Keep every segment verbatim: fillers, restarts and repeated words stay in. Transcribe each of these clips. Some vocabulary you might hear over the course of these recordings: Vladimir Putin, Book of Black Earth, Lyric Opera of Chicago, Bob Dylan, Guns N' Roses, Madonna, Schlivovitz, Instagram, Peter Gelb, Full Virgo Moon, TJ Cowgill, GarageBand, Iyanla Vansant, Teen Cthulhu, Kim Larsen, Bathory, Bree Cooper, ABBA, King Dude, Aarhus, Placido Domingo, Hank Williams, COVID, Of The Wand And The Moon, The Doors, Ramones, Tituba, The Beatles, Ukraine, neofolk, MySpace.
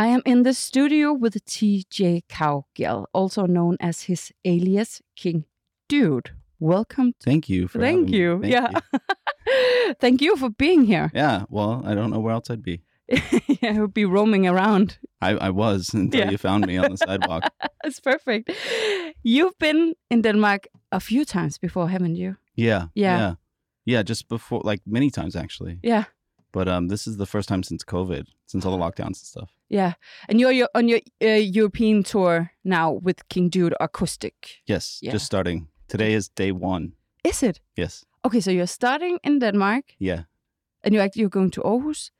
I am in the studio with T J Cowgill, also known as his alias King Dude. Welcome. To Thank you. For Thank you. Me. Thank yeah. You. Thank you for being here. Yeah. Well, I don't know where else I'd be. Yeah, I would be roaming around. I, I was until yeah. you found me on the sidewalk. That's perfect. You've been in Denmark a few times before, haven't you? Yeah. Yeah. Yeah. Yeah, just before, like many times actually. Yeah. But um, this is the first time since COVID, since all the lockdowns and stuff. Yeah. And you're, you're on your uh, European tour now with King Dude Acoustic. Yes, yeah. Just starting. Today is day one. Is it? Yes. Okay, so you're starting in Denmark. Yeah. And you're, you're going to Aarhus.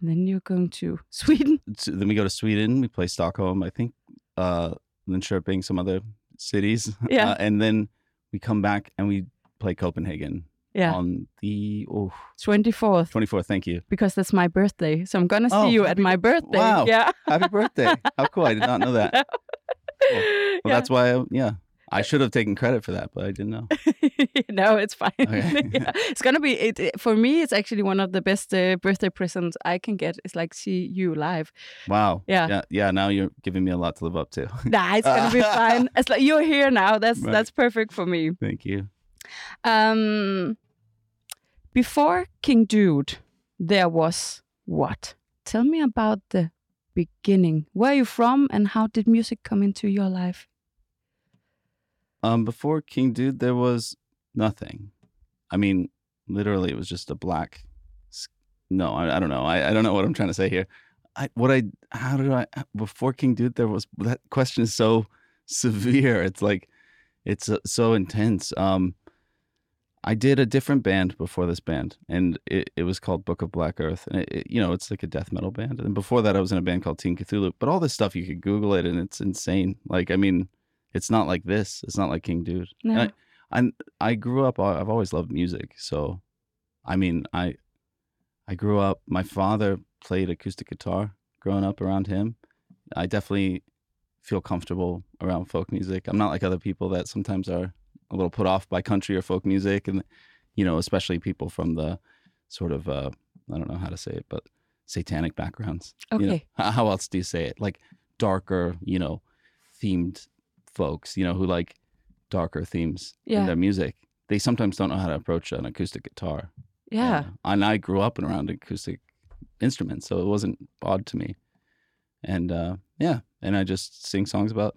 And then you're going to Sweden. So then we go to Sweden. We play Stockholm, I think. Uh, and then Sherping, some other cities. Yeah. Uh, and then we come back and we play Copenhagen. Yeah. On the oh, twenty-fourth. twenty-fourth, thank you. Because that's my birthday. So I'm going to oh, see you happy, at my birthday. Wow. Yeah. Happy birthday. How cool. I did not know that. No. Cool. Well, yeah. That's why, I, yeah. I should have taken credit for that, but I didn't know. No, it's fine. Okay. Yeah. It's going to be, it, it, for me, it's actually one of the best uh, birthday presents I can get. It's like, see you live. Wow. Yeah. Yeah, yeah, now you're giving me a lot to live up to. Nah, it's going to be fine. It's like, you're here now. That's right. That's perfect for me. Thank you. Um, before King Dude, there was what? Tell me about the beginning. Where are you from and how did music come into your life? Um, before King Dude, there was nothing. I mean, literally, it was just a black... No, I, I don't know. I, I don't know what I'm trying to say here. I, what I, how did I, before King Dude, there was, that question is so severe. It's like, it's uh, so intense. Um, I did a different band before this band, and it, it was called Book of Black Earth. And, it, it, you know, it's like a death metal band. And before that, I was in a band called Teen Cthulhu. But all this stuff, you could Google it, and it's insane. Like, I mean, it's not like this. It's not like King Dude. No. And I, I'm, I grew up, I've always loved music. So, I mean, I I grew up, my father played acoustic guitar growing up around him. I definitely feel comfortable around folk music. I'm not like other people that sometimes are a little put off by country or folk music, and you know, especially people from the sort of uh, I don't know how to say it, but satanic backgrounds. Okay. You know, how else do you say it? Like darker, you know, themed folks, you know, who like darker themes yeah. in their music. They sometimes don't know how to approach an acoustic guitar. Yeah. Uh, and I grew up and around acoustic instruments, so it wasn't odd to me. And uh, yeah, and I just sing songs about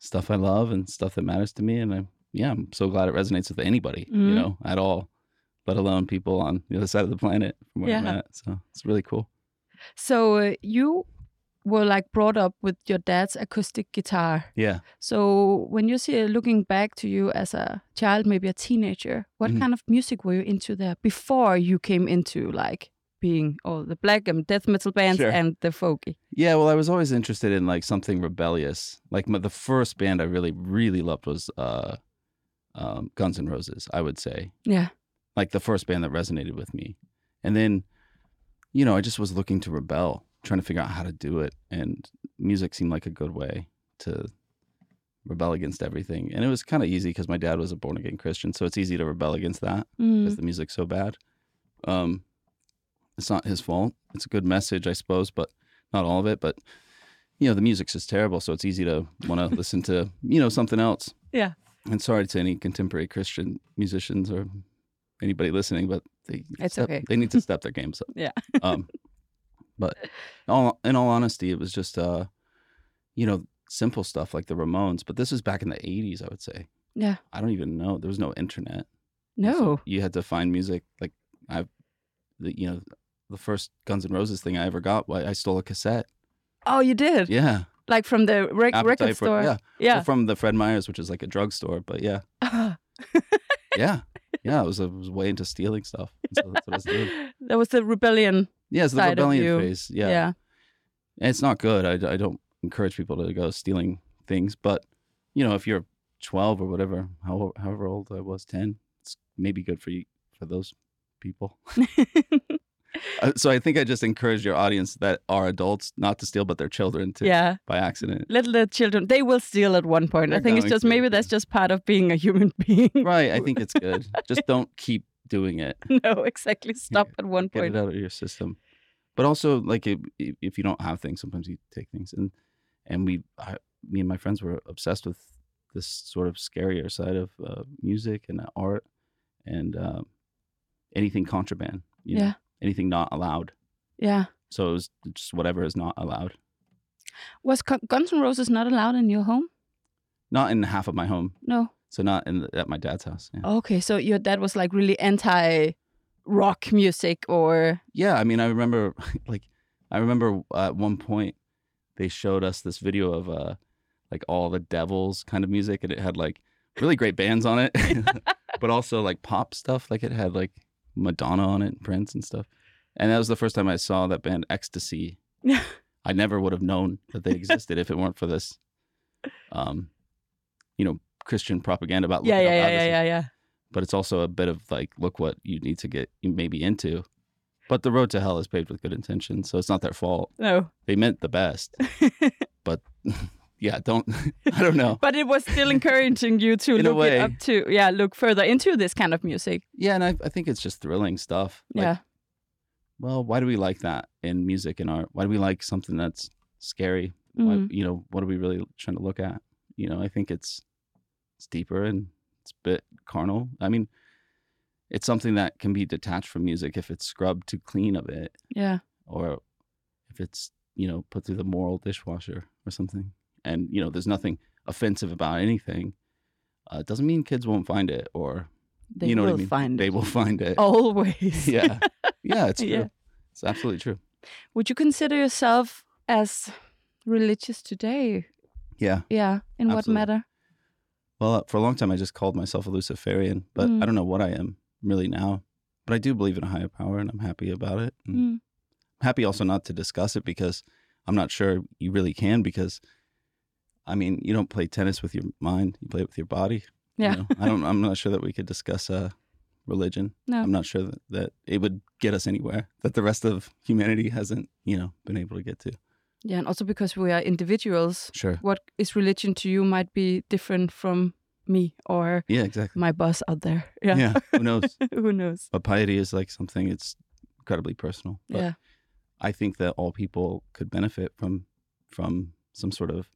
stuff I love and stuff that matters to me, and I. Yeah, I'm so glad it resonates with anybody, mm. you know, at all, let alone people on the other side of the planet from where yeah. I'm at. So it's really cool. So uh, you were like brought up with your dad's acoustic guitar. Yeah. So when you see looking back to you as a child, maybe a teenager, what mm. kind of music were you into there before you came into like being all the black and death metal bands sure. and the folky? Yeah, well, I was always interested in like something rebellious. Like my, the first band I really, really loved was... Uh, Um, Guns N' Roses, I would say. Yeah. Like the first band that resonated with me. And then, you know, I just was looking to rebel, trying to figure out how to do it. And music seemed like a good way to rebel against everything. And it was kind of easy because my dad was a born-again Christian, so it's easy to rebel against that because mm. the music's so bad. Um, it's not his fault. It's a good message, I suppose, but not all of it. But, you know, the music's just terrible, so it's easy to want to listen to, you know, something else. Yeah. And sorry to any contemporary Christian musicians or anybody listening, but they it's step, okay. they need to step their games up. Yeah. um, but all, in all honesty, it was just, uh, you know, simple stuff like the Ramones. But this was back in the eighties, I would say. Yeah. I don't even know. There was no internet. No. So you had to find music. Like, I, you know, the first Guns N' Roses thing I ever got, I stole a cassette. Oh, you did? Yeah. Like from the rec- record store? For, yeah. yeah. Or from the Fred Meyers, which is like a drugstore, but yeah. Uh. yeah. Yeah, it was a way into stealing stuff. So that's what I was doing. That was the rebellion Yeah, it's the rebellion phase. Yeah. yeah. And it's not good. I, I don't encourage people to go stealing things, but, you know, if you're twelve or whatever, however, however old I was, ten, it's maybe good for you, for those people. So I think I just encourage your audience that are adults not to steal, but their children too, yeah. by accident. Let the children, they will steal at one point. They're I think it's just, maybe that's just part of being a human being. Right, I think it's good. Just don't keep doing it. No, exactly. Stop yeah. at one point. Get it out of your system. But also, like, it, if you don't have things, sometimes you take things. And and we, I, me and my friends were obsessed with this sort of scarier side of uh, music and art and um, anything contraband, you know, yeah. anything not allowed. Yeah. So it was just whatever is not allowed. Was Guns N' Roses not allowed in your home? Not in half of my home. No. So not in the, at my dad's house. Yeah. Okay, so your dad was like really anti-rock music, or? Yeah, I mean, I remember, like, I remember at one point they showed us this video of uh, like all the Devils kind of music, and it had like really great bands on it, but also like pop stuff. Like it had like Madonna on it, and Prince and stuff. And that was the first time I saw that band Ecstasy. I never would have known that they existed if it weren't for this, um, you know, Christian propaganda about yeah, looking yeah, up, yeah, yeah, yeah, yeah. But it's also a bit of like, look what you need to get maybe into. But the road to hell is paved with good intentions, so it's not their fault. No, they meant the best. But yeah, don't I don't know. But it was still encouraging you to look it up to yeah, look further into this kind of music. Yeah, and I, I think it's just thrilling stuff. Like, yeah. Well, why do we like that in music and art? Why do we like something that's scary? Mm-hmm. Why, you know, what are we really trying to look at? You know, I think it's it's deeper and it's a bit carnal. I mean, it's something that can be detached from music if it's scrubbed too clean of it. Yeah. Or if it's, you know, put through the moral dishwasher or something. And, you know, there's nothing offensive about anything. Uh, it doesn't mean kids won't find it or... They you know will what I mean? Find they it. They will find it. Always. Yeah. Yeah, it's true. Yeah. It's absolutely true. Would you consider yourself as religious today? Yeah. Yeah. In absolutely. What matter? Well, for a long time, I just called myself a Luciferian, but mm. I don't know what I am really now. But I do believe in a higher power, and I'm happy about it. And mm. I'm happy also not to discuss it because I'm not sure you really can because, I mean, you don't play tennis with your mind. You play it with your body. Yeah, you know, I don't. I'm not sure that we could discuss uh, religion. No, I'm not sure that, that it would get us anywhere that the rest of humanity hasn't, you know, been able to get to. Yeah, and also because we are individuals. Sure. What is religion to you might be different from me or yeah, exactly. my boss out there. Yeah, yeah. Who knows? Who knows? But piety is like something it's incredibly personal. But yeah, I think that all people could benefit from from some sort of.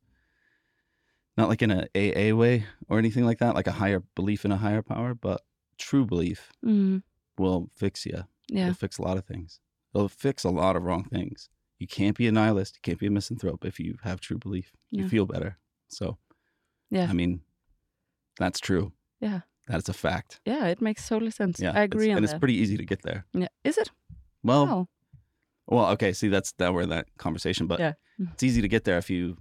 Not like in an A A way or anything like that, like a higher belief in a higher power, but true belief mm. will fix you. Yeah. It'll fix a lot of things. It'll fix a lot of wrong things. You can't be a nihilist. You can't be a misanthrope if you have true belief. Yeah. You feel better. So, yeah, I mean, that's true. Yeah. That's a fact. Yeah, it makes total sense. Yeah, I agree on that. And it's pretty easy to get there. Yeah. Is it? Well, wow. well, okay. See, that's that we're in that conversation, but yeah. it's easy to get there if you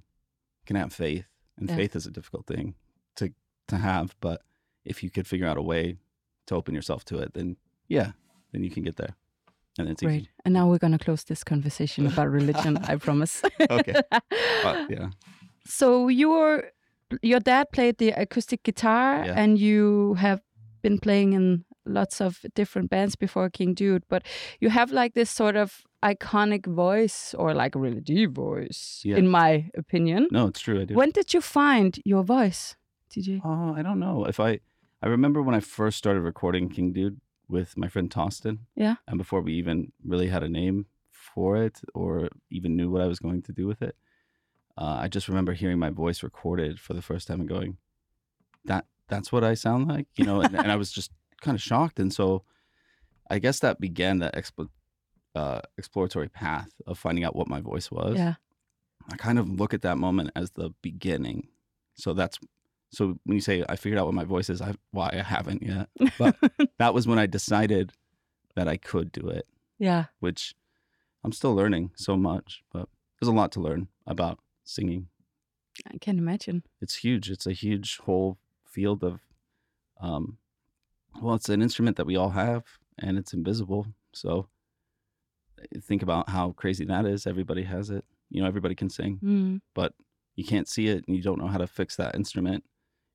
can have faith. And yeah. faith is a difficult thing to to have, but if you could figure out a way to open yourself to it, then yeah, then you can get there. And it's great. Easy. And now we're going to close this conversation about religion, I promise. Okay. But, yeah. So your your dad played the acoustic guitar, yeah. and you have been playing in lots of different bands before King Dude, but you have like this sort of iconic voice, or like really deep voice, yeah. in my opinion. No, it's true. I do. When did you find your voice, T J? Oh, uh, I don't know. If I, I remember when I first started recording King Dude with my friend Tostin. Yeah. And before we even really had a name for it, or even knew what I was going to do with it, uh, I just remember hearing my voice recorded for the first time and going, "That that's what I sound like," you know. And, and I was just kind of shocked, and so I guess that began that expl- uh, exploratory path of finding out what my voice was. Yeah, I kind of look at that moment as the beginning. So that's so when you say I figured out what my voice is, I why well, I haven't yet, but that was when I decided that I could do it. Yeah, which I'm still learning so much, but there's a lot to learn about singing. I can imagine. It's huge. It's a huge whole field of. Um, Well, it's an instrument that we all have, and it's invisible. So think about how crazy that is. Everybody has it. You know, everybody can sing, mm. but you can't see it, and you don't know how to fix that instrument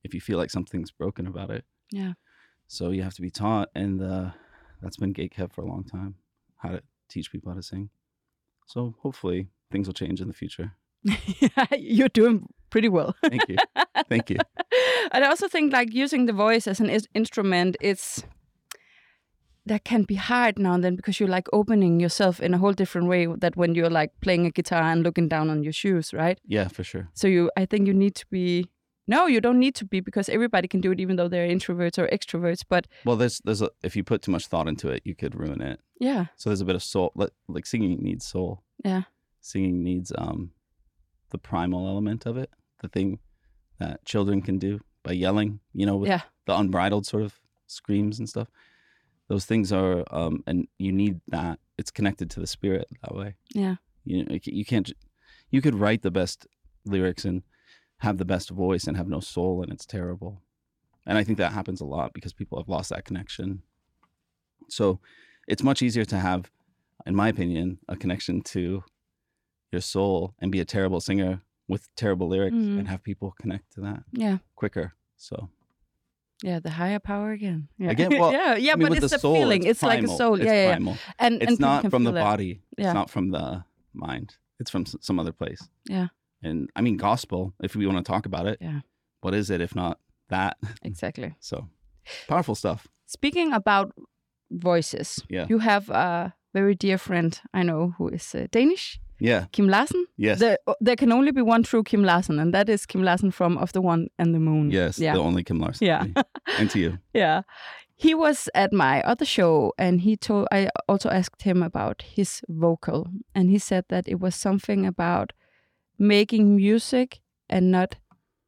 if you feel like something's broken about it. Yeah. So you have to be taught, and uh, that's been gatekept for a long time, how to teach people how to sing. So hopefully things will change in the future. You're doing pretty well. Thank you. Thank you. And I also think like using the voice as an is- instrument, it's that can be hard now and then because you're like opening yourself in a whole different way that when you're like playing a guitar and looking down on your shoes, right? Yeah, for sure. So you, I think you need to be, no, you don't need to be, because everybody can do it, even though they're introverts or extroverts. But well, there's, there's a, if you put too much thought into it, you could ruin it. Yeah. So there's a bit of soul, like, like singing needs soul. Yeah. Singing needs um, the primal element of it, the thing that children can do by yelling, you know, with yeah. the unbridled sort of screams and stuff. Those things are, um, and you need that. It's connected to the spirit that way. Yeah. You know, you can't, you could write the best lyrics and have the best voice and have no soul, and it's terrible. And I think that happens a lot because people have lost that connection. So it's much easier to have, in my opinion, a connection to your soul and be a terrible singer with terrible lyrics mm-hmm. and have people connect to that yeah. quicker. So. Yeah, the higher power again. Yeah, again, well, yeah, yeah I mean, but it's the, the soul, feeling. It's, it's like a soul. It's yeah, yeah, primal. And it's and not from the it. body. Yeah. It's not from the mind. It's from some other place. Yeah. And I mean, gospel, if we want to talk about it, yeah. what is it if not that? Exactly. So, powerful stuff. Speaking about voices, yeah. you have a very dear friend I know who is uh, Danish. Yeah. Kim Larsen. Yes. The, there can only be one true Kim Larsen, and that is Kim Larsen from Of The Wand And The Moon. Yes, yeah. the only Kim Larsen. Yeah. And to you. Yeah. He was at my other show, and he told. I also asked him about his vocal, and he said that it was something about making music and not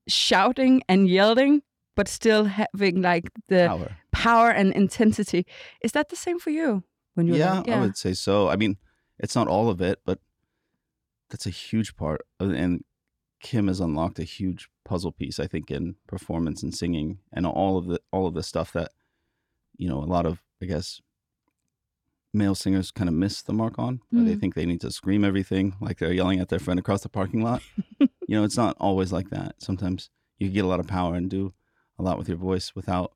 shouting and yelling, but still having like the power, power and intensity. Is that the same for you? When you yeah, like, yeah, I would say so. I mean, it's not all of it, but that's a huge part. And Kim has unlocked a huge puzzle piece, I think, in performance and singing and all of the all of the stuff that, you know, a lot of, I guess, male singers kind of miss the mark on. Mm. They think they need to scream everything like they're yelling at their friend across the parking lot. You know, it's not always like that. Sometimes you get a lot of power and do a lot with your voice without,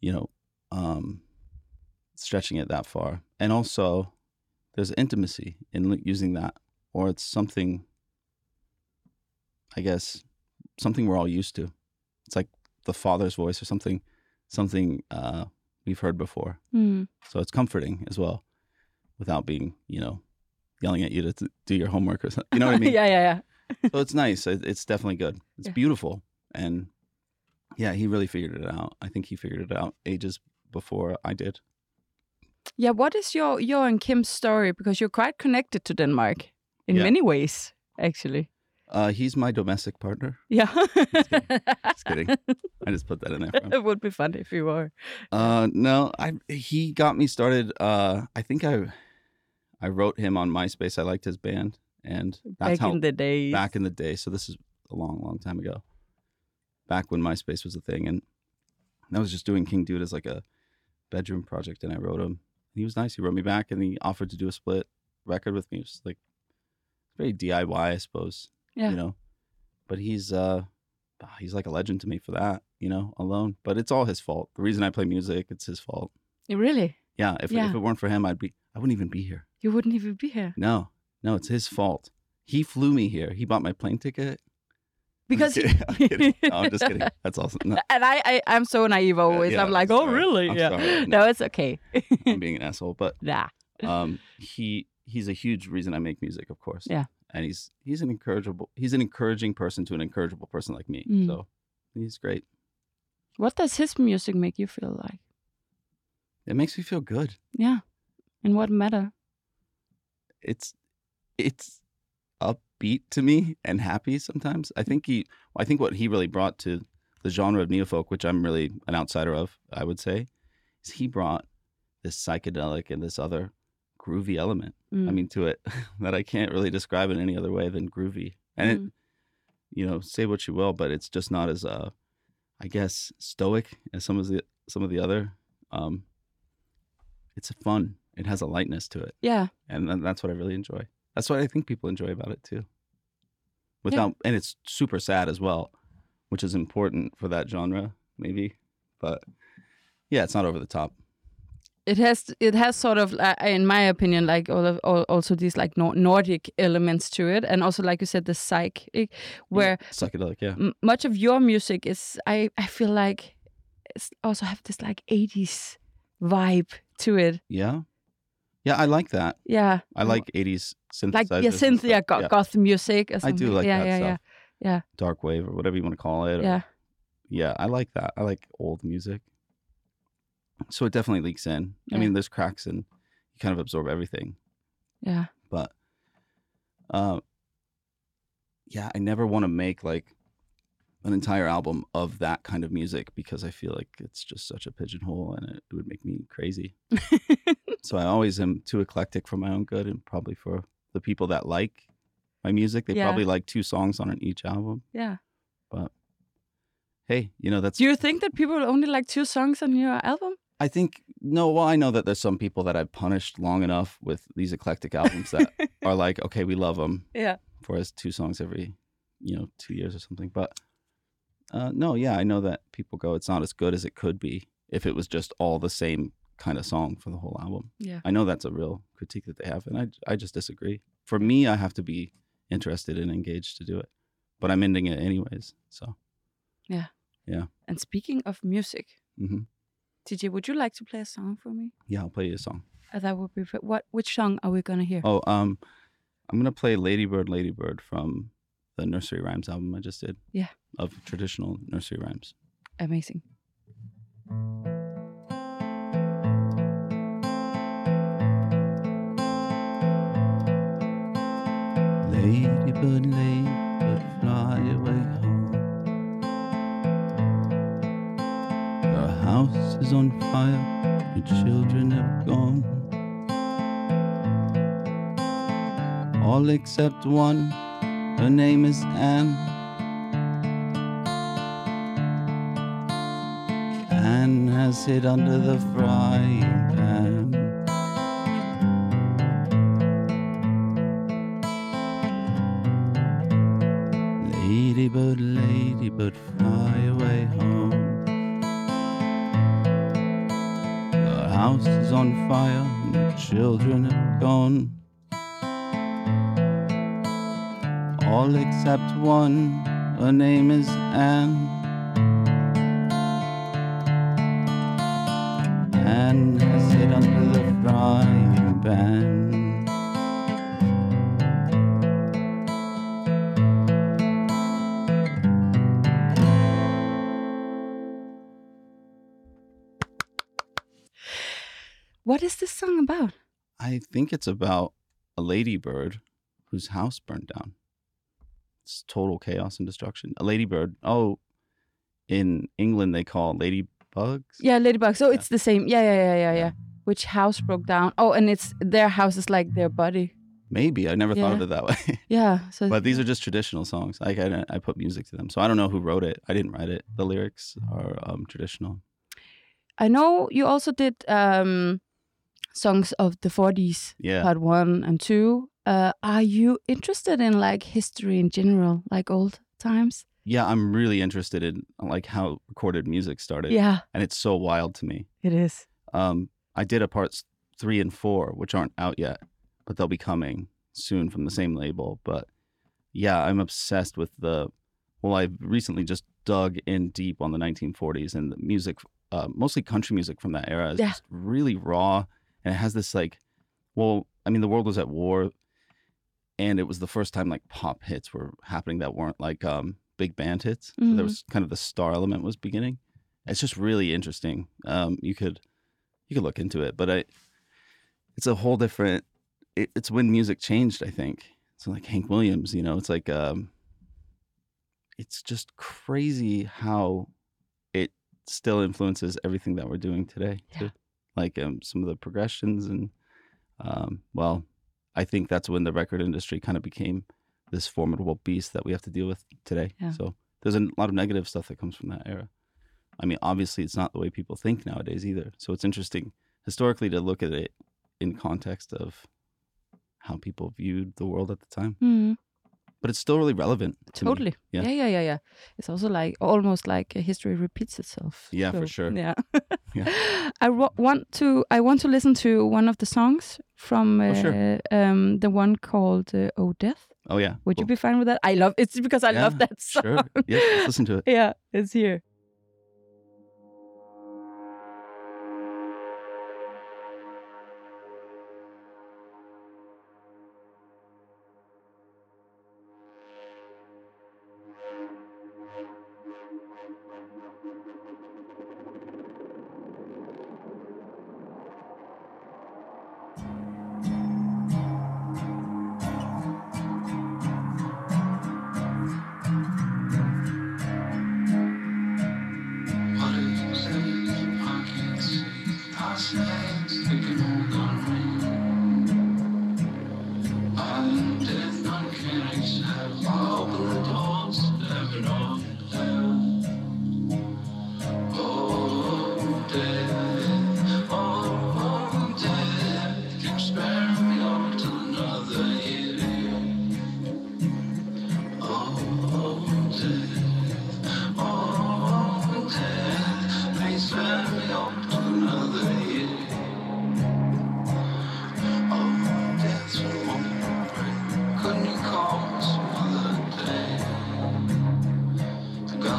you know, um, stretching it that far. And also there's intimacy in using that. Or it's something, I guess, something we're all used to. It's like the father's voice or something, something uh, we've heard before. Mm. So it's comforting as well, without being, you know, yelling at you to, to do your homework or something. You know what I mean? yeah, yeah, yeah. So it's nice. It, it's definitely good. It's yeah. beautiful. And yeah, he really figured it out. I think he figured it out ages before I did. Yeah, what is your, your and Kim's story? Because you're quite connected to Denmark. In yeah. many ways, actually. Uh, he's my domestic partner. Yeah. Just kidding. Just kidding. I just put that in there for him. It would be fun if you were. Uh, no, I he got me started. Uh, I think I I wrote him on MySpace. I liked his band. And that's back how, in the day. Back in the day. So this is a long, long time ago. Back when MySpace was a thing. And I was just doing King Dude as like a bedroom project. And I wrote him. And he was nice. He wrote me back. And he offered to do a split record with me. It was like very D I Y, I suppose, yeah. you know, but he's, uh, he's like a legend to me for that, you know, alone, but it's all his fault. The reason I play music, it's his fault. Really? Yeah. If, yeah. if it weren't for him, I'd be, I wouldn't even be here. You wouldn't even be here. No, no, it's his fault. He flew me here. He bought my plane ticket. Because I'm just kidding. He... I'm, kidding. No, I'm just kidding. That's awesome. No. And I, I, I'm so naive always. Uh, yeah, I'm like, I'm oh, really? I'm yeah. sorry. No. no, it's okay. I'm being an asshole, but nah. um, he, he's a huge reason I make music, of course. Yeah. And he's he's an encourageable he's an encouraging person to an encourageable person like me. Mm. So he's great. What does his music make you feel like? It makes me feel good. Yeah. In what matter? It's it's upbeat to me and happy sometimes. I think he I think what he really brought to the genre of neofolk, which I'm really an outsider of, I would say, is he brought this psychedelic and this other groovy element mm. I mean to it that I can't really describe in any other way than groovy, and mm. it, you know, say what you will, but it's just not as uh I guess stoic as some of the some of the other um it's fun, it has a lightness to it, yeah and that's what I really enjoy. That's what I think people enjoy about it too, without yeah. and it's super sad as well, which is important for that genre maybe, but yeah, it's not over the top. It has it has sort of, uh, in my opinion, like all of all, also these like no, Nordic elements to it, and also like you said, the psychic, where yeah, psychedelic, yeah. M- much of your music is, I I feel like, it's also have this like eighties vibe to it. Yeah. Yeah, I like that. Yeah. I like eighties synthesizers. Like, yeah, synth, yeah, go- yeah, goth music or something. I do like yeah, that yeah, stuff. Yeah, yeah. Dark wave or whatever you want to call it. Or, yeah. Yeah, I like that. I like old music. So it definitely leaks in. Yeah. I mean, there's cracks and you kind of absorb everything. Yeah. But, uh, yeah, I never want to make, like, an entire album of that kind of music because I feel like it's just such a pigeonhole and it would make me crazy. So I always am too eclectic for my own good and probably for the people that like my music. They yeah. probably like two songs on each album. Yeah. But hey, you know, that's... Do you think that people only like two songs on your album? I think, no, well, I know that there's some people that I've punished long enough with these eclectic albums that are like, okay, we love them. Yeah. For us, two songs every, you know, two years or something. But... Uh, no, yeah, I know that people go, it's not as good as it could be if it was just all the same kind of song for the whole album. Yeah, I know that's a real critique that they have, and I, I just disagree. For me, I have to be interested and engaged to do it, but I'm ending it anyways, so. Yeah. Yeah. And speaking of music, mm-hmm. T J, would you like to play a song for me? Yeah, I'll play you a song. Uh, that would be, what? Which song are we going to hear? Oh, um, I'm going to play Lady Bird, Lady Bird from the nursery rhymes album I just did. Yeah. Of traditional nursery rhymes. Amazing. Ladybird, ladybird, fly away home. Your house is on fire, your children have gone. All except one, her name is Anne. Anne has hid under the frying pan. Ladybird, ladybird, fly away home. Your house is on fire and your children have gone. All except one, her name is Anne. Anne has hid under the frying pan. What is this song about? I think it's about a ladybird whose house burned down. It's total chaos and destruction. A ladybird. Oh, in England they call ladybugs. Yeah, ladybugs. Oh, yeah. It's the same. Yeah, yeah, yeah, yeah, yeah. Which house broke down? Oh, and it's their house is like their body. Maybe I never yeah. thought of it that way. Yeah. So, but these are just traditional songs. Like I, I put music to them, so I don't know who wrote it. I didn't write it. The lyrics are um, traditional. I know you also did um, songs of the forties. Yeah. Part one and two. Uh, are you interested in like history in general, like old times? Yeah, I'm really interested in like how recorded music started. Yeah. And it's so wild to me. It is. Um, I did a parts three and four, which aren't out yet, but they'll be coming soon from the same label. But yeah, I'm obsessed with the, well, I recently just dug in deep on the nineteen forties and the music, uh, mostly country music from that era is yeah. just really raw. And it has this like, well, I mean, the world was at war. And it was the first time like pop hits were happening that weren't like um, big band hits. Mm-hmm. So there was kind of the star element was beginning. It's just really interesting. Um, you could you could look into it, but I, it's a whole different. It, it's when music changed, I think. So like Hank Williams, you know, it's like um, it's just crazy how it still influences everything that we're doing today. Yeah. Too. Like um, some of the progressions and um, well. I think that's when the record industry kind of became this formidable beast that we have to deal with today. Yeah. So there's a lot of negative stuff that comes from that era. I mean, obviously, it's not the way people think nowadays either. So it's interesting historically to look at it in context of how people viewed the world at the time. Mm-hmm. But it's still really relevant to Totally. Me. Yeah. yeah, yeah, yeah, yeah. It's also like almost like history repeats itself. Yeah, so, for sure. Yeah. yeah. I ro- want to. I want to listen to one of the songs from uh, oh, sure. um, the one called uh, "Oh Death." Oh yeah. Would cool. you be fine with that? I love. It's because I yeah, love that song. Sure. Yeah. Let's listen to it. yeah, it's here.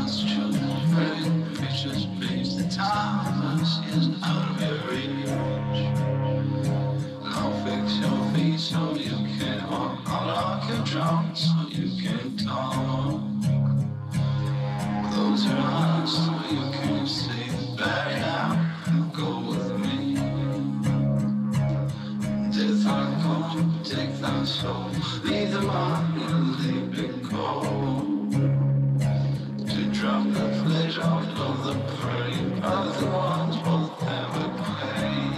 sounds true. Pretty pictures please the timeless is out of your reach. Now fix your feet so you can walk. I'll lock your drums so you can talk. Close your eyes so you can sleep. Back down, go with me. Death I come, take thy soul. Leave the mind and leave it cold. To drop the flesh out of the prey of the ones both have a claim.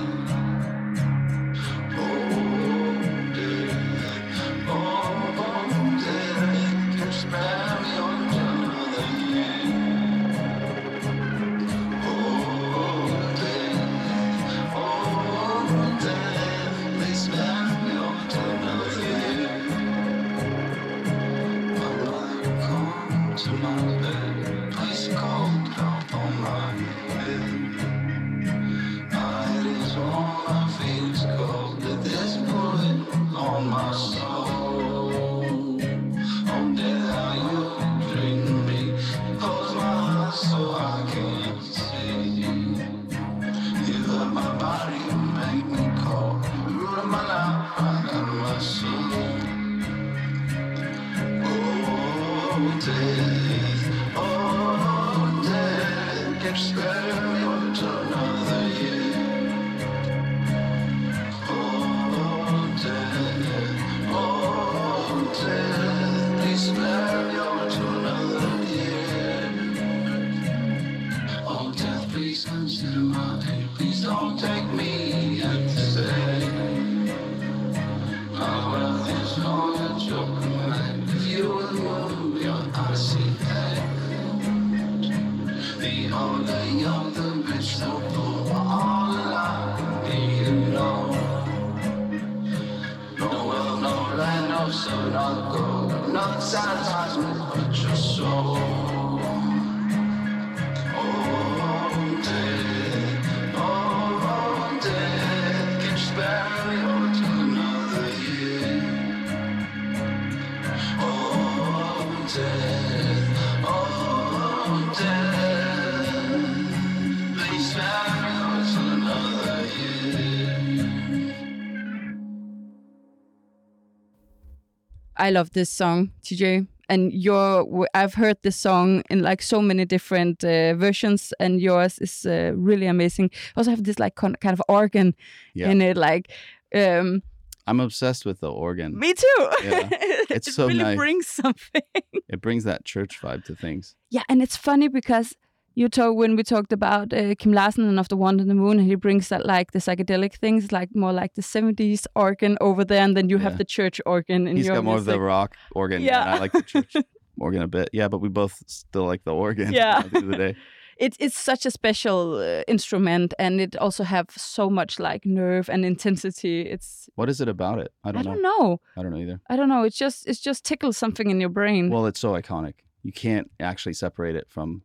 I love this song, T J, and your I've heard this song in like so many different uh, versions, and yours is uh, really amazing. Also have this like con- kind of organ yeah. in it, like um, I'm obsessed with the organ. Me too. Yeah. It's it so really nice. Brings something. It brings that church vibe to things. Yeah, and it's funny because you talk when we talked about uh, Kim Larsen and Of The Wand And The Moon, and he brings that like the psychedelic things, like more like the seventies organ over there, and then you yeah. have the church organ in He's your music. He's got more of the rock organ, yeah. and I like the church organ a bit. Yeah, but we both still like the organ yeah. at the end of the day. It, it's such a special uh, instrument, and it also have so much like nerve and intensity. It's What is it about it? I don't I know. I don't know. I don't know either. I don't know. It just, it's just tickles something in your brain. Well, it's so iconic. You can't actually separate it from...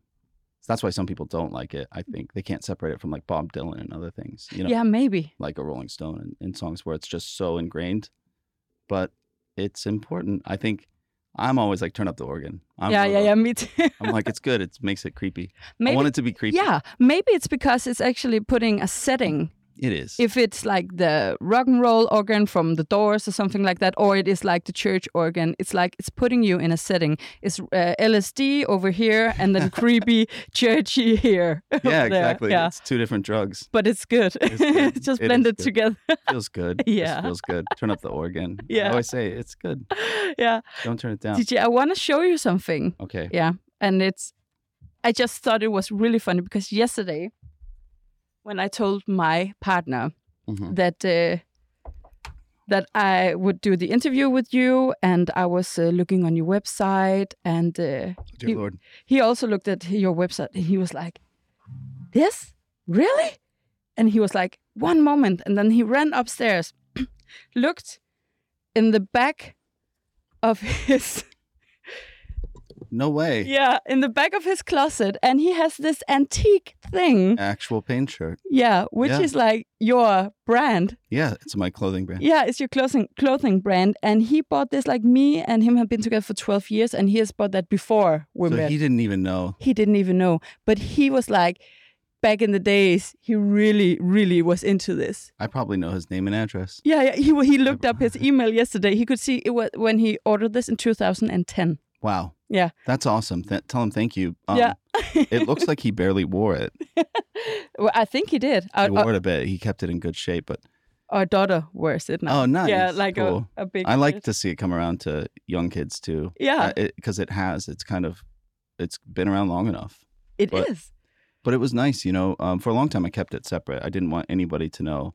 That's why some people don't like it, I think. They can't separate it from like Bob Dylan and other things. You know, yeah, maybe. Like a Rolling Stone and, and songs where it's just so ingrained. But it's important. I think I'm always like, turn up the organ. I'm yeah, yeah, up. yeah, me too. I'm like, it's good. It makes it creepy. Maybe, I want it to be creepy. Yeah, maybe it's because it's actually putting a setting. It is. If it's like the rock and roll organ from The Doors or something like that, or it is like the church organ, it's like it's putting you in a setting. It's uh, L S D over here and then creepy churchy here. Yeah, exactly. Yeah. It's two different drugs. But it's good. It's good. Just it blended good. together. Feels good. Yeah. It feels good. Turn up the organ. Yeah. I always say it's good. Yeah. Don't turn it down. D J, I want to show you something. Okay. Yeah. And it's, I just thought it was really funny because yesterday, when I told my partner mm-hmm. that uh, that I would do the interview with you, and I was uh, looking on your website, and uh, Dear he, Lord. he also looked at your website, and he was like, "This? Really?" And he was like, "One moment," and then he ran upstairs, looked in the back of his No way. Yeah, in the back of his closet. And he has this antique thing. Actual paint shirt. Yeah, which yeah. is like your brand. Yeah, it's my clothing brand. Yeah, it's your clothing clothing brand. And he bought this, like, me and him have been together for twelve years. And he has bought that before we so met. So he didn't even know. He didn't even know. But he was like, back in the days, he really, really was into this. I probably know his name and address. Yeah, yeah. He, he looked up his email yesterday. He could see it was when he ordered this in two thousand ten. Wow. Yeah. That's awesome. Th- tell him thank you. Um, yeah. It looks like he barely wore it. Well, I think he did. He wore it a bit. He kept it in good shape, but... Our daughter wears it now. Oh, nice. Yeah, like cool. a, a big... I like kid. to see it come around to young kids, too. Yeah. Because uh, it, it has. It's kind of... It's been around long enough. It but, is. But it was nice, you know. Um, for a long time, I kept it separate. I didn't want anybody to know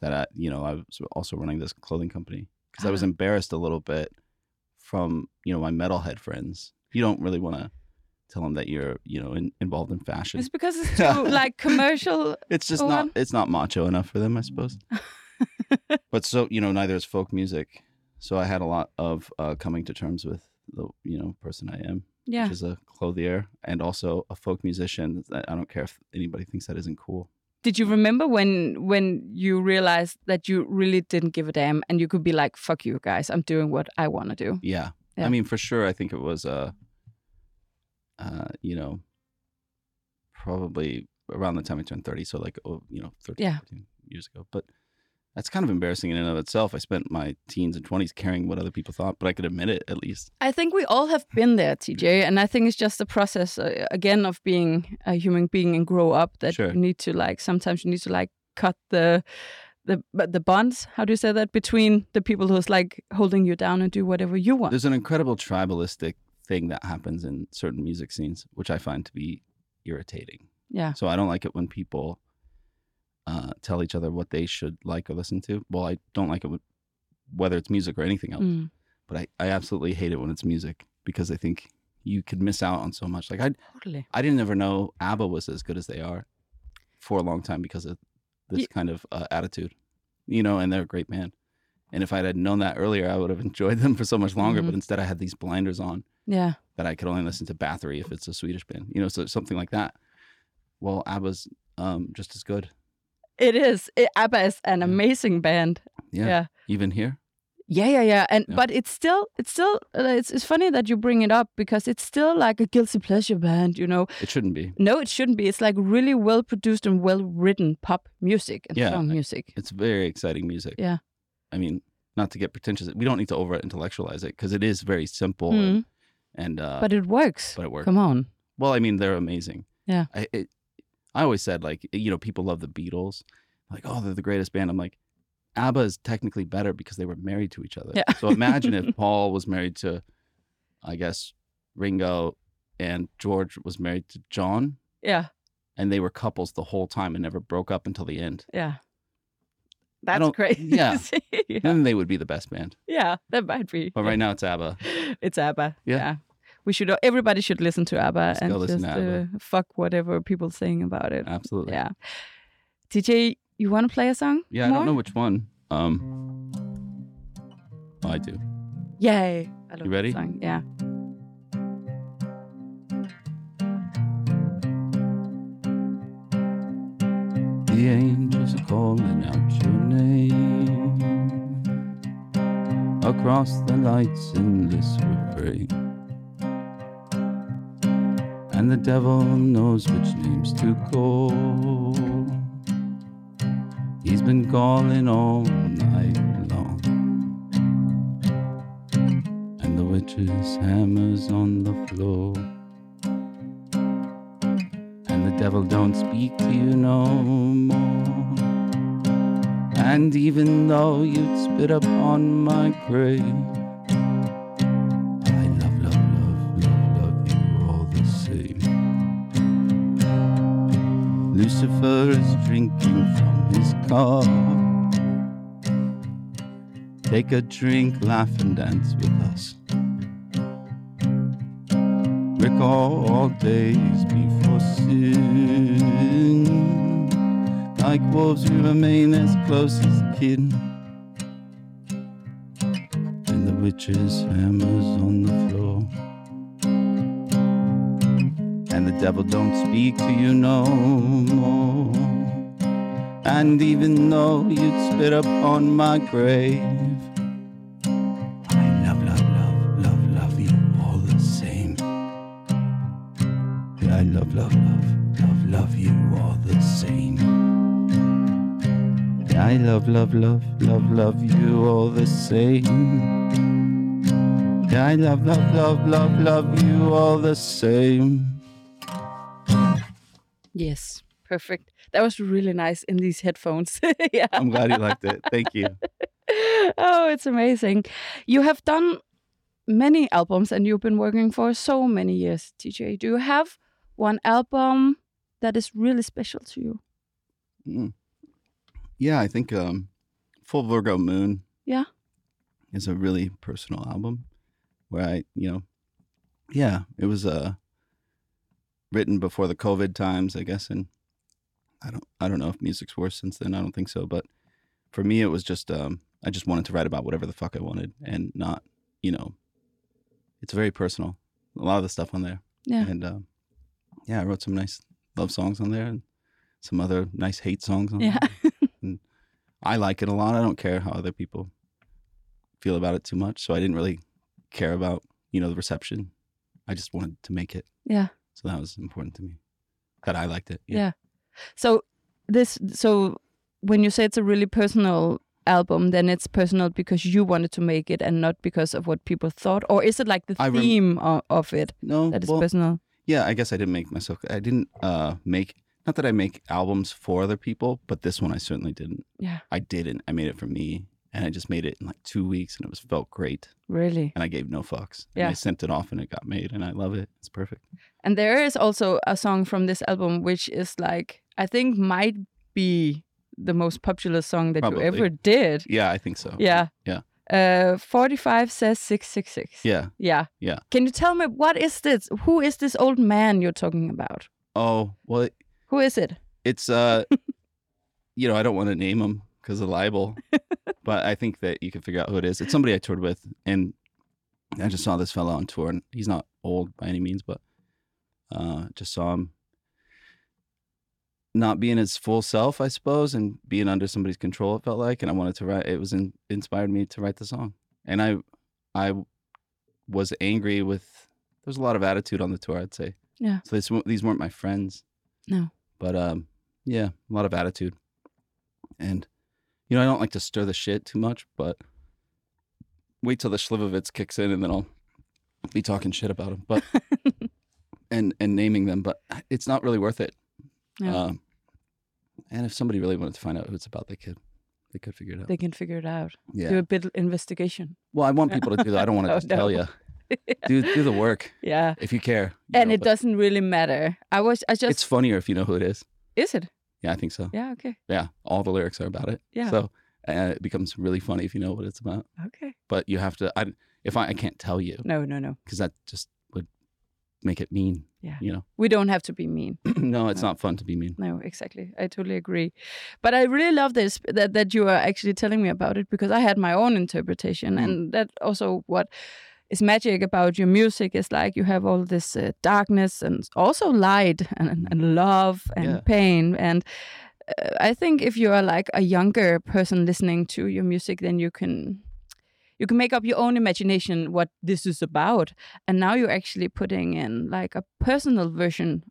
that, I, you know, I was also running this clothing company. Because I was embarrassed a little bit from, you know, my metalhead friends. You don't really want to tell them that you're, you know, in, involved in fashion. It's because it's too, like, commercial. It's just one. not, it's not macho enough for them, I suppose. But so, you know, neither is folk music. So I had a lot of uh, coming to terms with the, you know, person I am, yeah. which is a clothier and also a folk musician. I don't care if anybody thinks that isn't cool. Did you remember when when you realized that you really didn't give a damn and you could be like, fuck you guys, I'm doing what I want to do? Yeah. yeah. I mean, for sure, I think it was, uh, uh, you know, probably around the time I turned thirty. So like, oh, you know, thirteen yeah. years ago. But that's kind of embarrassing in and of itself. I spent my teens and twenties caring what other people thought, but I could admit it at least. I think we all have been there, T J. And I think it's just the process, uh, again, of being a human being and grow up that sure. you need to like, sometimes you need to like cut the, the, the bonds, how do you say that, between the people who's like holding you down and do whatever you want. There's an incredible tribalistic thing that happens in certain music scenes, which I find to be irritating. Yeah. So I don't like it when people... Uh, tell each other what they should like or listen to. Well, I don't like it with, whether it's music or anything else. Mm. But I, I absolutely hate it when it's music because I think you could miss out on so much. Like I totally. I didn't ever know ABBA was as good as they are for a long time because of this yeah. kind of uh, attitude. You know, and they're a great band. And if I had known that earlier, I would have enjoyed them for so much longer. Mm-hmm. But instead I had these blinders on yeah. that I could only listen to Bathory if it's a Swedish band. You know, so something like that. Well, ABBA's um, just as good. It is. It, ABBA is an yeah. amazing band. Yeah. yeah. Even here? Yeah, yeah, yeah. And yeah. but it's still it's still uh, it's it's funny that you bring it up because it's still like a guilty pleasure band, you know. It shouldn't be. No, it shouldn't be. It's like really well produced and well written pop music and yeah, song music. It's very exciting music. Yeah. I mean, not to get pretentious, we don't need to over intellectualize it because it is very simple mm-hmm. and, and uh But it works. But it works. Come on. Well, I mean, they're amazing. Yeah. I, it, I always said, like, you know, people love the Beatles. Like, oh, they're the greatest band. I'm like, ABBA is technically better because they were married to each other. Yeah. So imagine if Paul was married to, I guess, Ringo and George was married to John. Yeah. And they were couples the whole time and never broke up until the end. Yeah. That's crazy. Yeah. yeah. Then they would be the best band. Yeah, that might be. But right now it's ABBA. It's ABBA. Yeah. yeah. We should. Everybody should listen to ABBA Let's and just to ABBA. Uh, fuck whatever people saying about it. Absolutely. Yeah. T J, you want to play a song? Yeah, more? I don't know which one. Um, oh, I do. Yay! I love you ready? That song. Yeah. The angels are calling out your name across the lights in this refrain. And the devil knows which names to call. He's been calling all night long. And the witch's hammer's on the floor. And the devil don't speak to you no more. And even though you'd spit upon my grave, Lucifer is drinking from his cup. Take a drink, laugh and dance with us. Recall all days before sin. Like wolves we remain as close as kin. And the witch's hammer's on the floor. and the devil don't speak to you no more. And even though you'd spit up on my grave, I love, love, love, love, love you all the same. I love, love, love, love, love you all the same. I love, love, love, love, love you all the same. I love, love, love, love, love you all the same. Yes, perfect. That was really nice in these headphones. Yeah. I'm glad you liked it. Thank you. Oh, it's amazing. You have done many albums and you've been working for so many years, T J. Do you have one album that is really special to you? Mm. Yeah, I think um, Full Virgo Moon yeah. is a really personal album. Where I, you know, yeah, it was uh, written before the COVID times, I guess, and I don't, I don't know if music's worse since then. I don't think so, but for me, it was just, um, I just wanted to write about whatever the fuck I wanted, and not, you know, it's very personal. A lot of the stuff on there, yeah, and um, yeah, I wrote some nice love songs on there, and some other nice hate songs on yeah. there. And I like it a lot. I don't care how other people feel about it too much, so I didn't really care about, you know, the reception. I just wanted to make it. Yeah. So that was important to me, that I liked it. Yeah. yeah. So this, so when you say it's a really personal album, then it's personal because you wanted to make it and not because of what people thought? Or is it like the I theme rem- of it no, that is well, personal? Yeah, I guess I didn't make myself, I didn't uh, make, not that I make albums for other people, but this one I certainly didn't. Yeah. I didn't. I made it for me. And I just made it in like two weeks and it was felt great. Really? And I gave no fucks. Yeah. And I sent it off and it got made and I love it. It's perfect. And there is also a song from this album, which is like, I think might be the most popular song that Probably. you ever did. Yeah, I think so. Yeah. Yeah. Uh, forty-five says six six six. Yeah. Yeah. Yeah. Can you tell me what is this? Who is this old man you're talking about? Oh, well. It, Who is it? It's, uh, you know, I don't want to name him because of libel. But I think that you can figure out who it is. It's somebody I toured with, and I just saw this fella on tour, and he's not old by any means, but uh, just saw him not being his full self, I suppose, and being under somebody's control, it felt like, and I wanted to write, it was in, inspired me to write the song. And I I was angry with, there was a lot of attitude on the tour, I'd say. Yeah. So this, these weren't my friends. No. But um, yeah, a lot of attitude. And you know, I don't like to stir the shit too much, but wait till the Schlivovitz kicks in and then I'll be talking shit about them, but, and, and naming them, but it's not really worth it. Yeah. Um, and if somebody really wanted to find out who it's about, they could, they could figure it out. They can figure it out. Yeah. Do a bit of investigation. Well, I want people to do that. I don't want to oh, just no. tell you. Yeah. Do do the work. Yeah. If you care. You and know, it doesn't really matter. I was, I just. It's funnier if you know who it is. Is it? Yeah, I think so. Yeah, okay. Yeah, all the lyrics are about it. Yeah. So uh, it becomes really funny if you know what it's about. Okay. But you have to, I, if I, I can't tell you. No, no, no. Because that just would make it mean. Yeah. You know? We don't have to be mean. No, it's no. not fun to be mean. No, exactly. I totally agree. But I really love this, that, that you are actually telling me about it, because I had my own interpretation. Mm. And that also what is magic about your music is like you have all this uh, darkness and also light and, and love and yeah. pain. And uh, I think if you are like a younger person listening to your music, then you can you can make up your own imagination what this is about. And now you're actually putting in like a personal version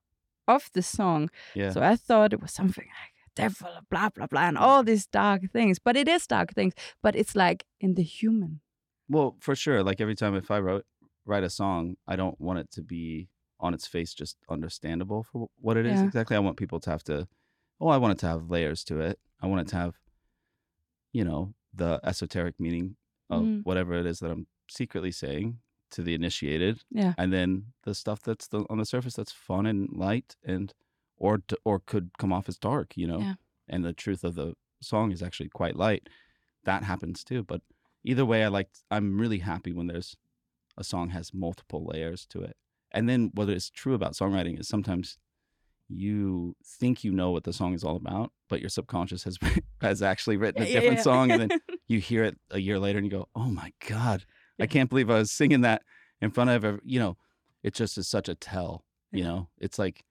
of the song. Yeah. So I thought it was something like devil, blah, blah, blah, and all these dark things. But it is dark things, but it's like in the human. Well, for sure. Like every time if I wrote, write a song, I don't want it to be on its face just understandable for what it yeah. is exactly. I want people to have to, oh, I want it to have layers to it. I want it to have, you know, the esoteric meaning of mm. whatever it is that I'm secretly saying to the initiated. Yeah. And then the stuff that's the, on the surface that's fun and light and or to, or could come off as dark, you know. Yeah. And the truth of the song is actually quite light. That happens too, but either way, I like. I'm really happy when there's a song has multiple layers to it. And then what is true about songwriting is sometimes you think you know what the song is all about, but your subconscious has has actually written a different yeah, yeah. song, and then you hear it a year later, and you go, "Oh my god, yeah. I can't believe I was singing that in front of every." You know, it just is such a tell You know, it's like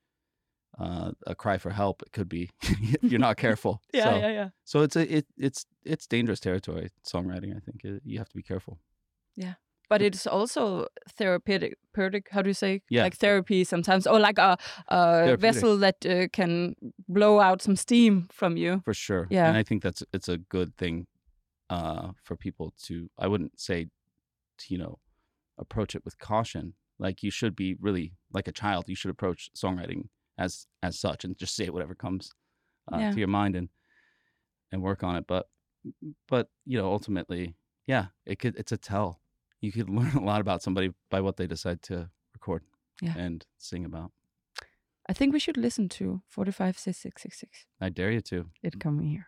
uh, a cry for help. It could be if you're not careful. yeah, so, yeah, yeah. So it's a, it it's it's dangerous territory. Songwriting, I think, it, you have to be careful. Yeah, but it's also therapeutic. How do you say? Yeah. Like therapy sometimes, or like a, a vessel that uh, can blow out some steam from you. For sure. Yeah, and I think that's it's a good thing uh, for people to. I wouldn't say, to, you know, approach it with caution. Like you should be really like a child. You should approach songwriting as as such and just say whatever comes uh, yeah. to your mind and and work on it. But but you know ultimately, yeah, it could it's a tell. You could learn a lot about somebody by what they decide to record yeah. and sing about. I think we should listen to forty-five sixty-six sixty-six. I dare you to. It come here.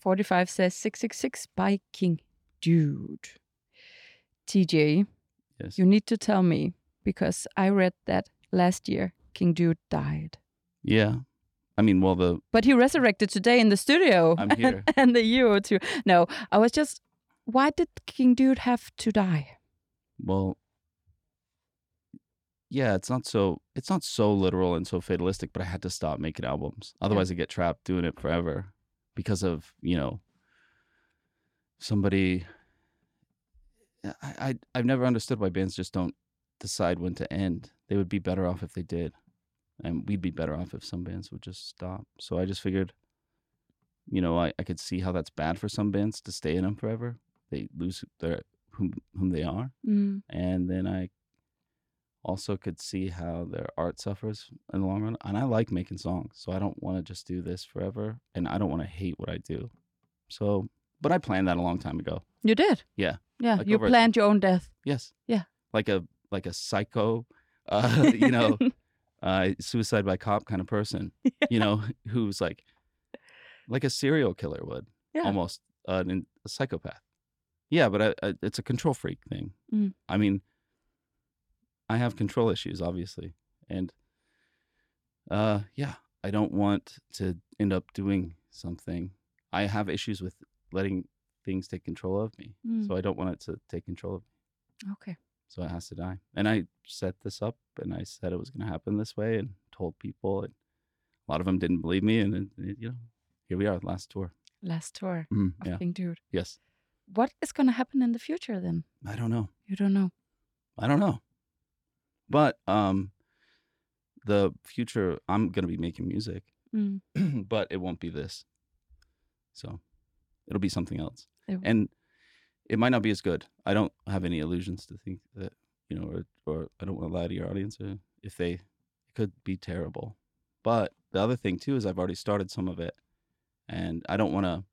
forty-five says six six six by King Dude. T J, yes. You need to tell me, because I read that last year King Dude died. Yeah. I mean, well, the... But he resurrected today in the studio. I'm here. And, and the Euro too. No, I was just... Why did King Dude have to die? Well, yeah, it's not so it's not so literal and so fatalistic, but I had to stop making albums. Otherwise, yeah. I get trapped doing it forever because of, you know, somebody... I, I, I've never understood why bands just don't decide when to end. They would be better off if they did. And we'd be better off if some bands would just stop. So I just figured, you know, I, I could see how that's bad for some bands to stay in them forever. They lose their whom, whom they are. Mm. And then I also could see how their art suffers in the long run. And I like making songs, so I don't want to just do this forever. And I don't want to hate what I do. So, but I planned that a long time ago. You did? Yeah. Yeah, like you planned a, your own death. Yes. Yeah. Like a like a psycho, uh, you know... Uh, suicide by cop kind of person, yeah. you know, who's like, like a serial killer would, yeah. almost uh, a psychopath. Yeah, but I, I, it's a control freak thing. Mm. I mean, I have control issues, obviously, and uh, yeah, I don't want to end up doing something. I have issues with letting things take control of me. Mm. So I don't want it to take control of me. Okay. So it has to die. And I set this up and I said it was going to happen this way and told people. And a lot of them didn't believe me. And, and you know, here we are, last tour. Last tour mm, of yeah. King Dude. Yes. What is going to happen in the future then? I don't know. You don't know. I don't know. But um, the future, I'm going to be making music, mm. but it won't be this. So it'll be something else. It and it might not be as good. I don't have any illusions to think that, you know, or, or I don't want to lie to your audience or if they, it could be terrible. But the other thing too is I've already started some of it and I don't want to,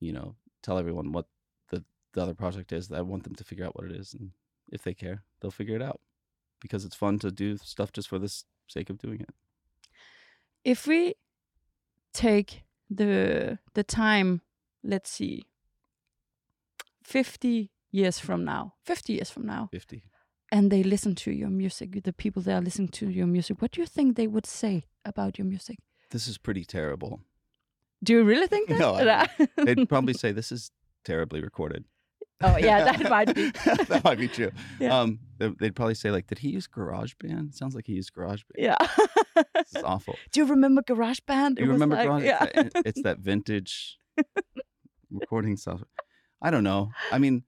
you know, tell everyone what the, the other project is. I want them to figure out what it is. And if they care, they'll figure it out because it's fun to do stuff just for the sake of doing it. If we take the the time, let's see, fifty years from now, fifty years from now, fifty, and they listen to your music, the people that are listening to your music, what do you think they would say about your music? This is pretty terrible. Do you really think that? No, I mean, they'd probably say this is terribly recorded. Oh yeah, that might be that might be true. Yeah. Um, they'd probably say like, did he use GarageBand? It sounds like he used GarageBand. Yeah, it's awful. Do you remember GarageBand? You it remember like, GarageBand? Yeah. It's, it's that vintage recording software. I don't know. I mean,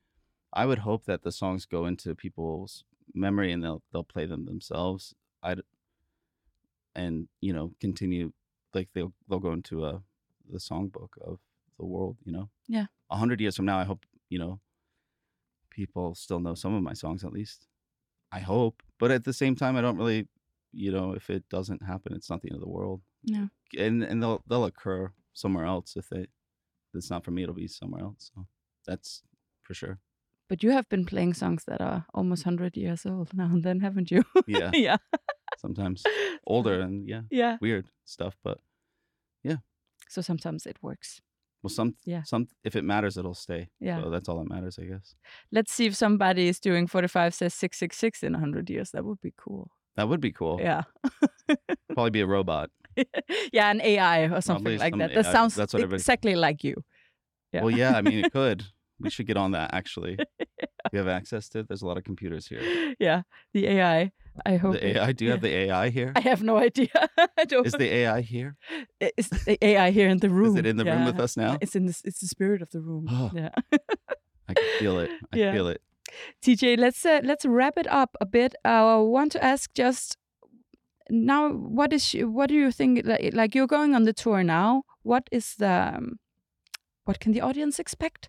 I would hope that the songs go into people's memory and they'll they'll play them themselves. I and you know continue like they'll they'll go into a the songbook of the world. You know. Yeah. A hundred years from now, I hope you know. People still know some of my songs, at least. I hope. But at the same time, I don't really, you know, if it doesn't happen, it's not the end of the world. No. And and they'll they'll occur somewhere else. If it, if it's not for me, it'll be somewhere else. So that's for sure. But you have been playing songs that are almost one hundred years old now and then, haven't you? Yeah. yeah. Sometimes older and, yeah, yeah, weird stuff. But, yeah. So sometimes it works. Well, some, yeah. some, if it matters, it'll stay. Yeah. So that's all that matters, I guess. Let's see if somebody is doing forty-five says six six six in one hundred years. That would be cool. That would be cool. Yeah. Probably be a robot. yeah, an A I or something Probably like some that. A I. That sounds that's exactly like you. Yeah. Well, yeah, I mean, it could. We should get on that, actually. yeah. We have access to it. There's a lot of computers here. Yeah, the A I. I hope the A I. Do you yeah. have the A I here? I have no idea. I don't. Is the A I here? Is the A I here in the room? Is it in the yeah. room with us now? It's in. The, it's the spirit of the room. Oh. Yeah. I can feel it. I yeah. feel it. T J, let's uh, let's wrap it up a bit. I want to ask just now. What is what do you think? Like, like you're going on the tour now. What is the? Um, what can the audience expect?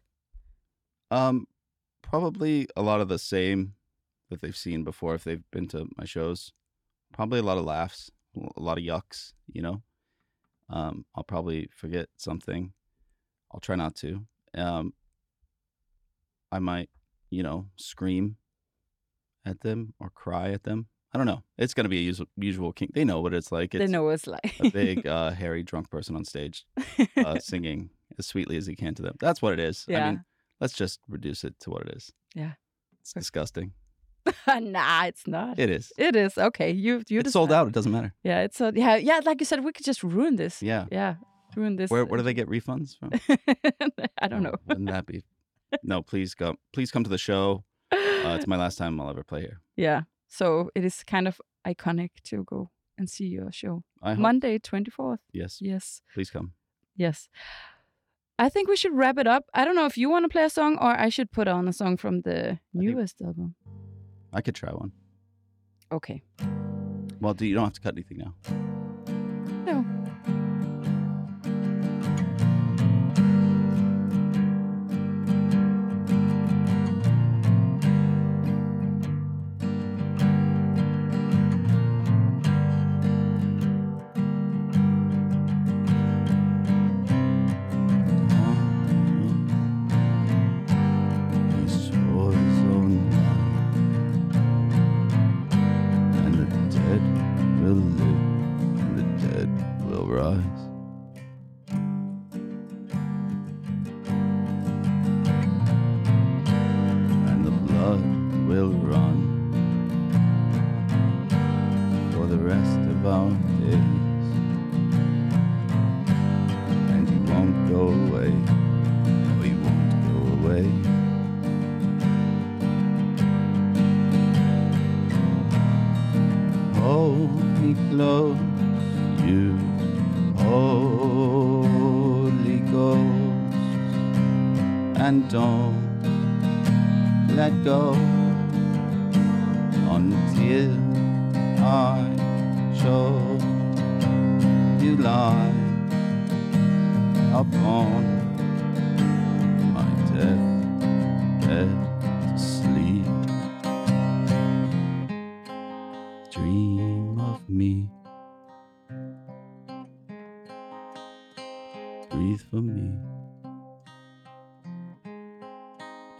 Um, probably a lot of the same. That they've seen before if they've been to my shows. Probably a lot of laughs, a lot of yucks, you know. Um, I'll probably forget something. I'll try not to. Um, I might, you know, scream at them or cry at them. I don't know. It's going to be a usual, usual King. They know what it's like. It's they know what it's like. a big, uh, hairy, drunk person on stage uh, singing as sweetly as he can to them. That's what it is. Yeah. I mean, let's just reduce it to what it is. Yeah. It's Perfect. disgusting. nah, it's not. It is. It is. Okay. You you It's sold out. It doesn't matter. Yeah, it's sold. Yeah, yeah, like you said, we could just ruin this. Yeah. Yeah. Ruin this. Where where do they get refunds from? I don't oh, know. Wouldn't that be No, please go please come to the show. Uh, it's my last time I'll ever play here. Yeah. So it is kind of iconic to go and see your show. Monday, twenty-fourth. Yes. Yes. Please come. Yes. I think we should wrap it up. I don't know if you want to play a song or I should put on a song from the newest think... album. I could try one. Okay. Well, do you don't have to cut anything now. No. Rest of our days. and don't let go until I show you lie upon my death bed to sleep. Dream of me. Breathe for me.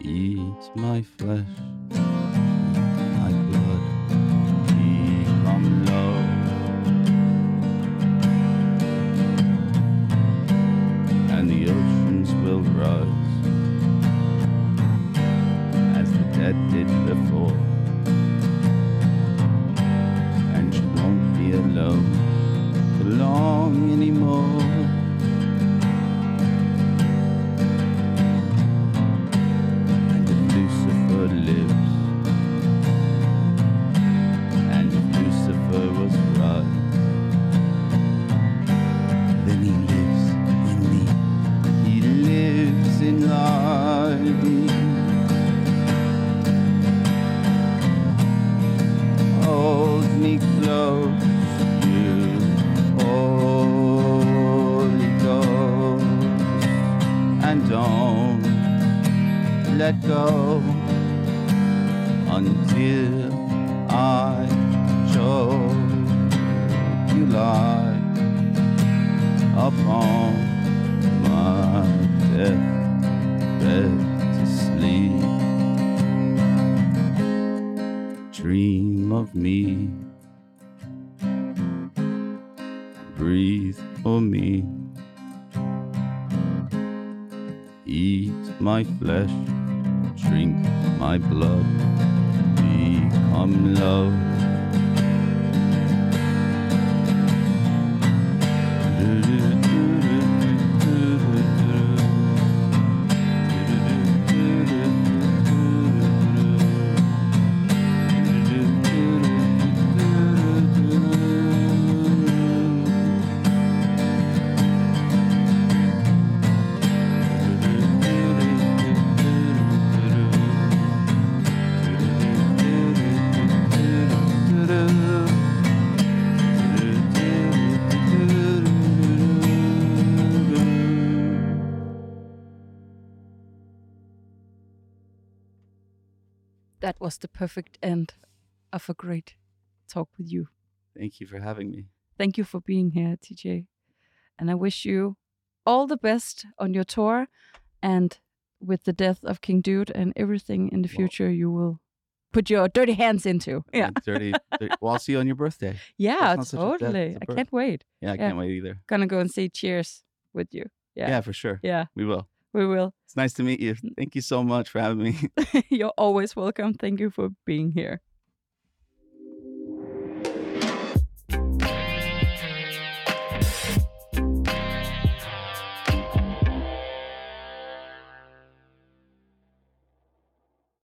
Eat my flesh, my blood, become low. And the oceans will rise as the dead did before. And you won't be alone for long anymore. Let go until I show you lie upon my death bed to sleep. Dream of me, breathe for me, eat my flesh. Drink my blood, become love. That was the perfect end of a great talk with you. Thank you for having me. Thank you for being here, T J. And I wish you all the best on your tour, and with the death of King Dude and everything in the future, well, you will put your dirty hands into. Yeah. Dirty, dirty. Well, I'll see you on your birthday. Yeah, totally. I can't wait. Yeah, I yeah. can't wait either. Gonna go and say cheers with you. Yeah, yeah, for sure. Yeah. We will. We will. It's nice to meet you. Thank you so much for having me. You're always welcome. Thank you for being here.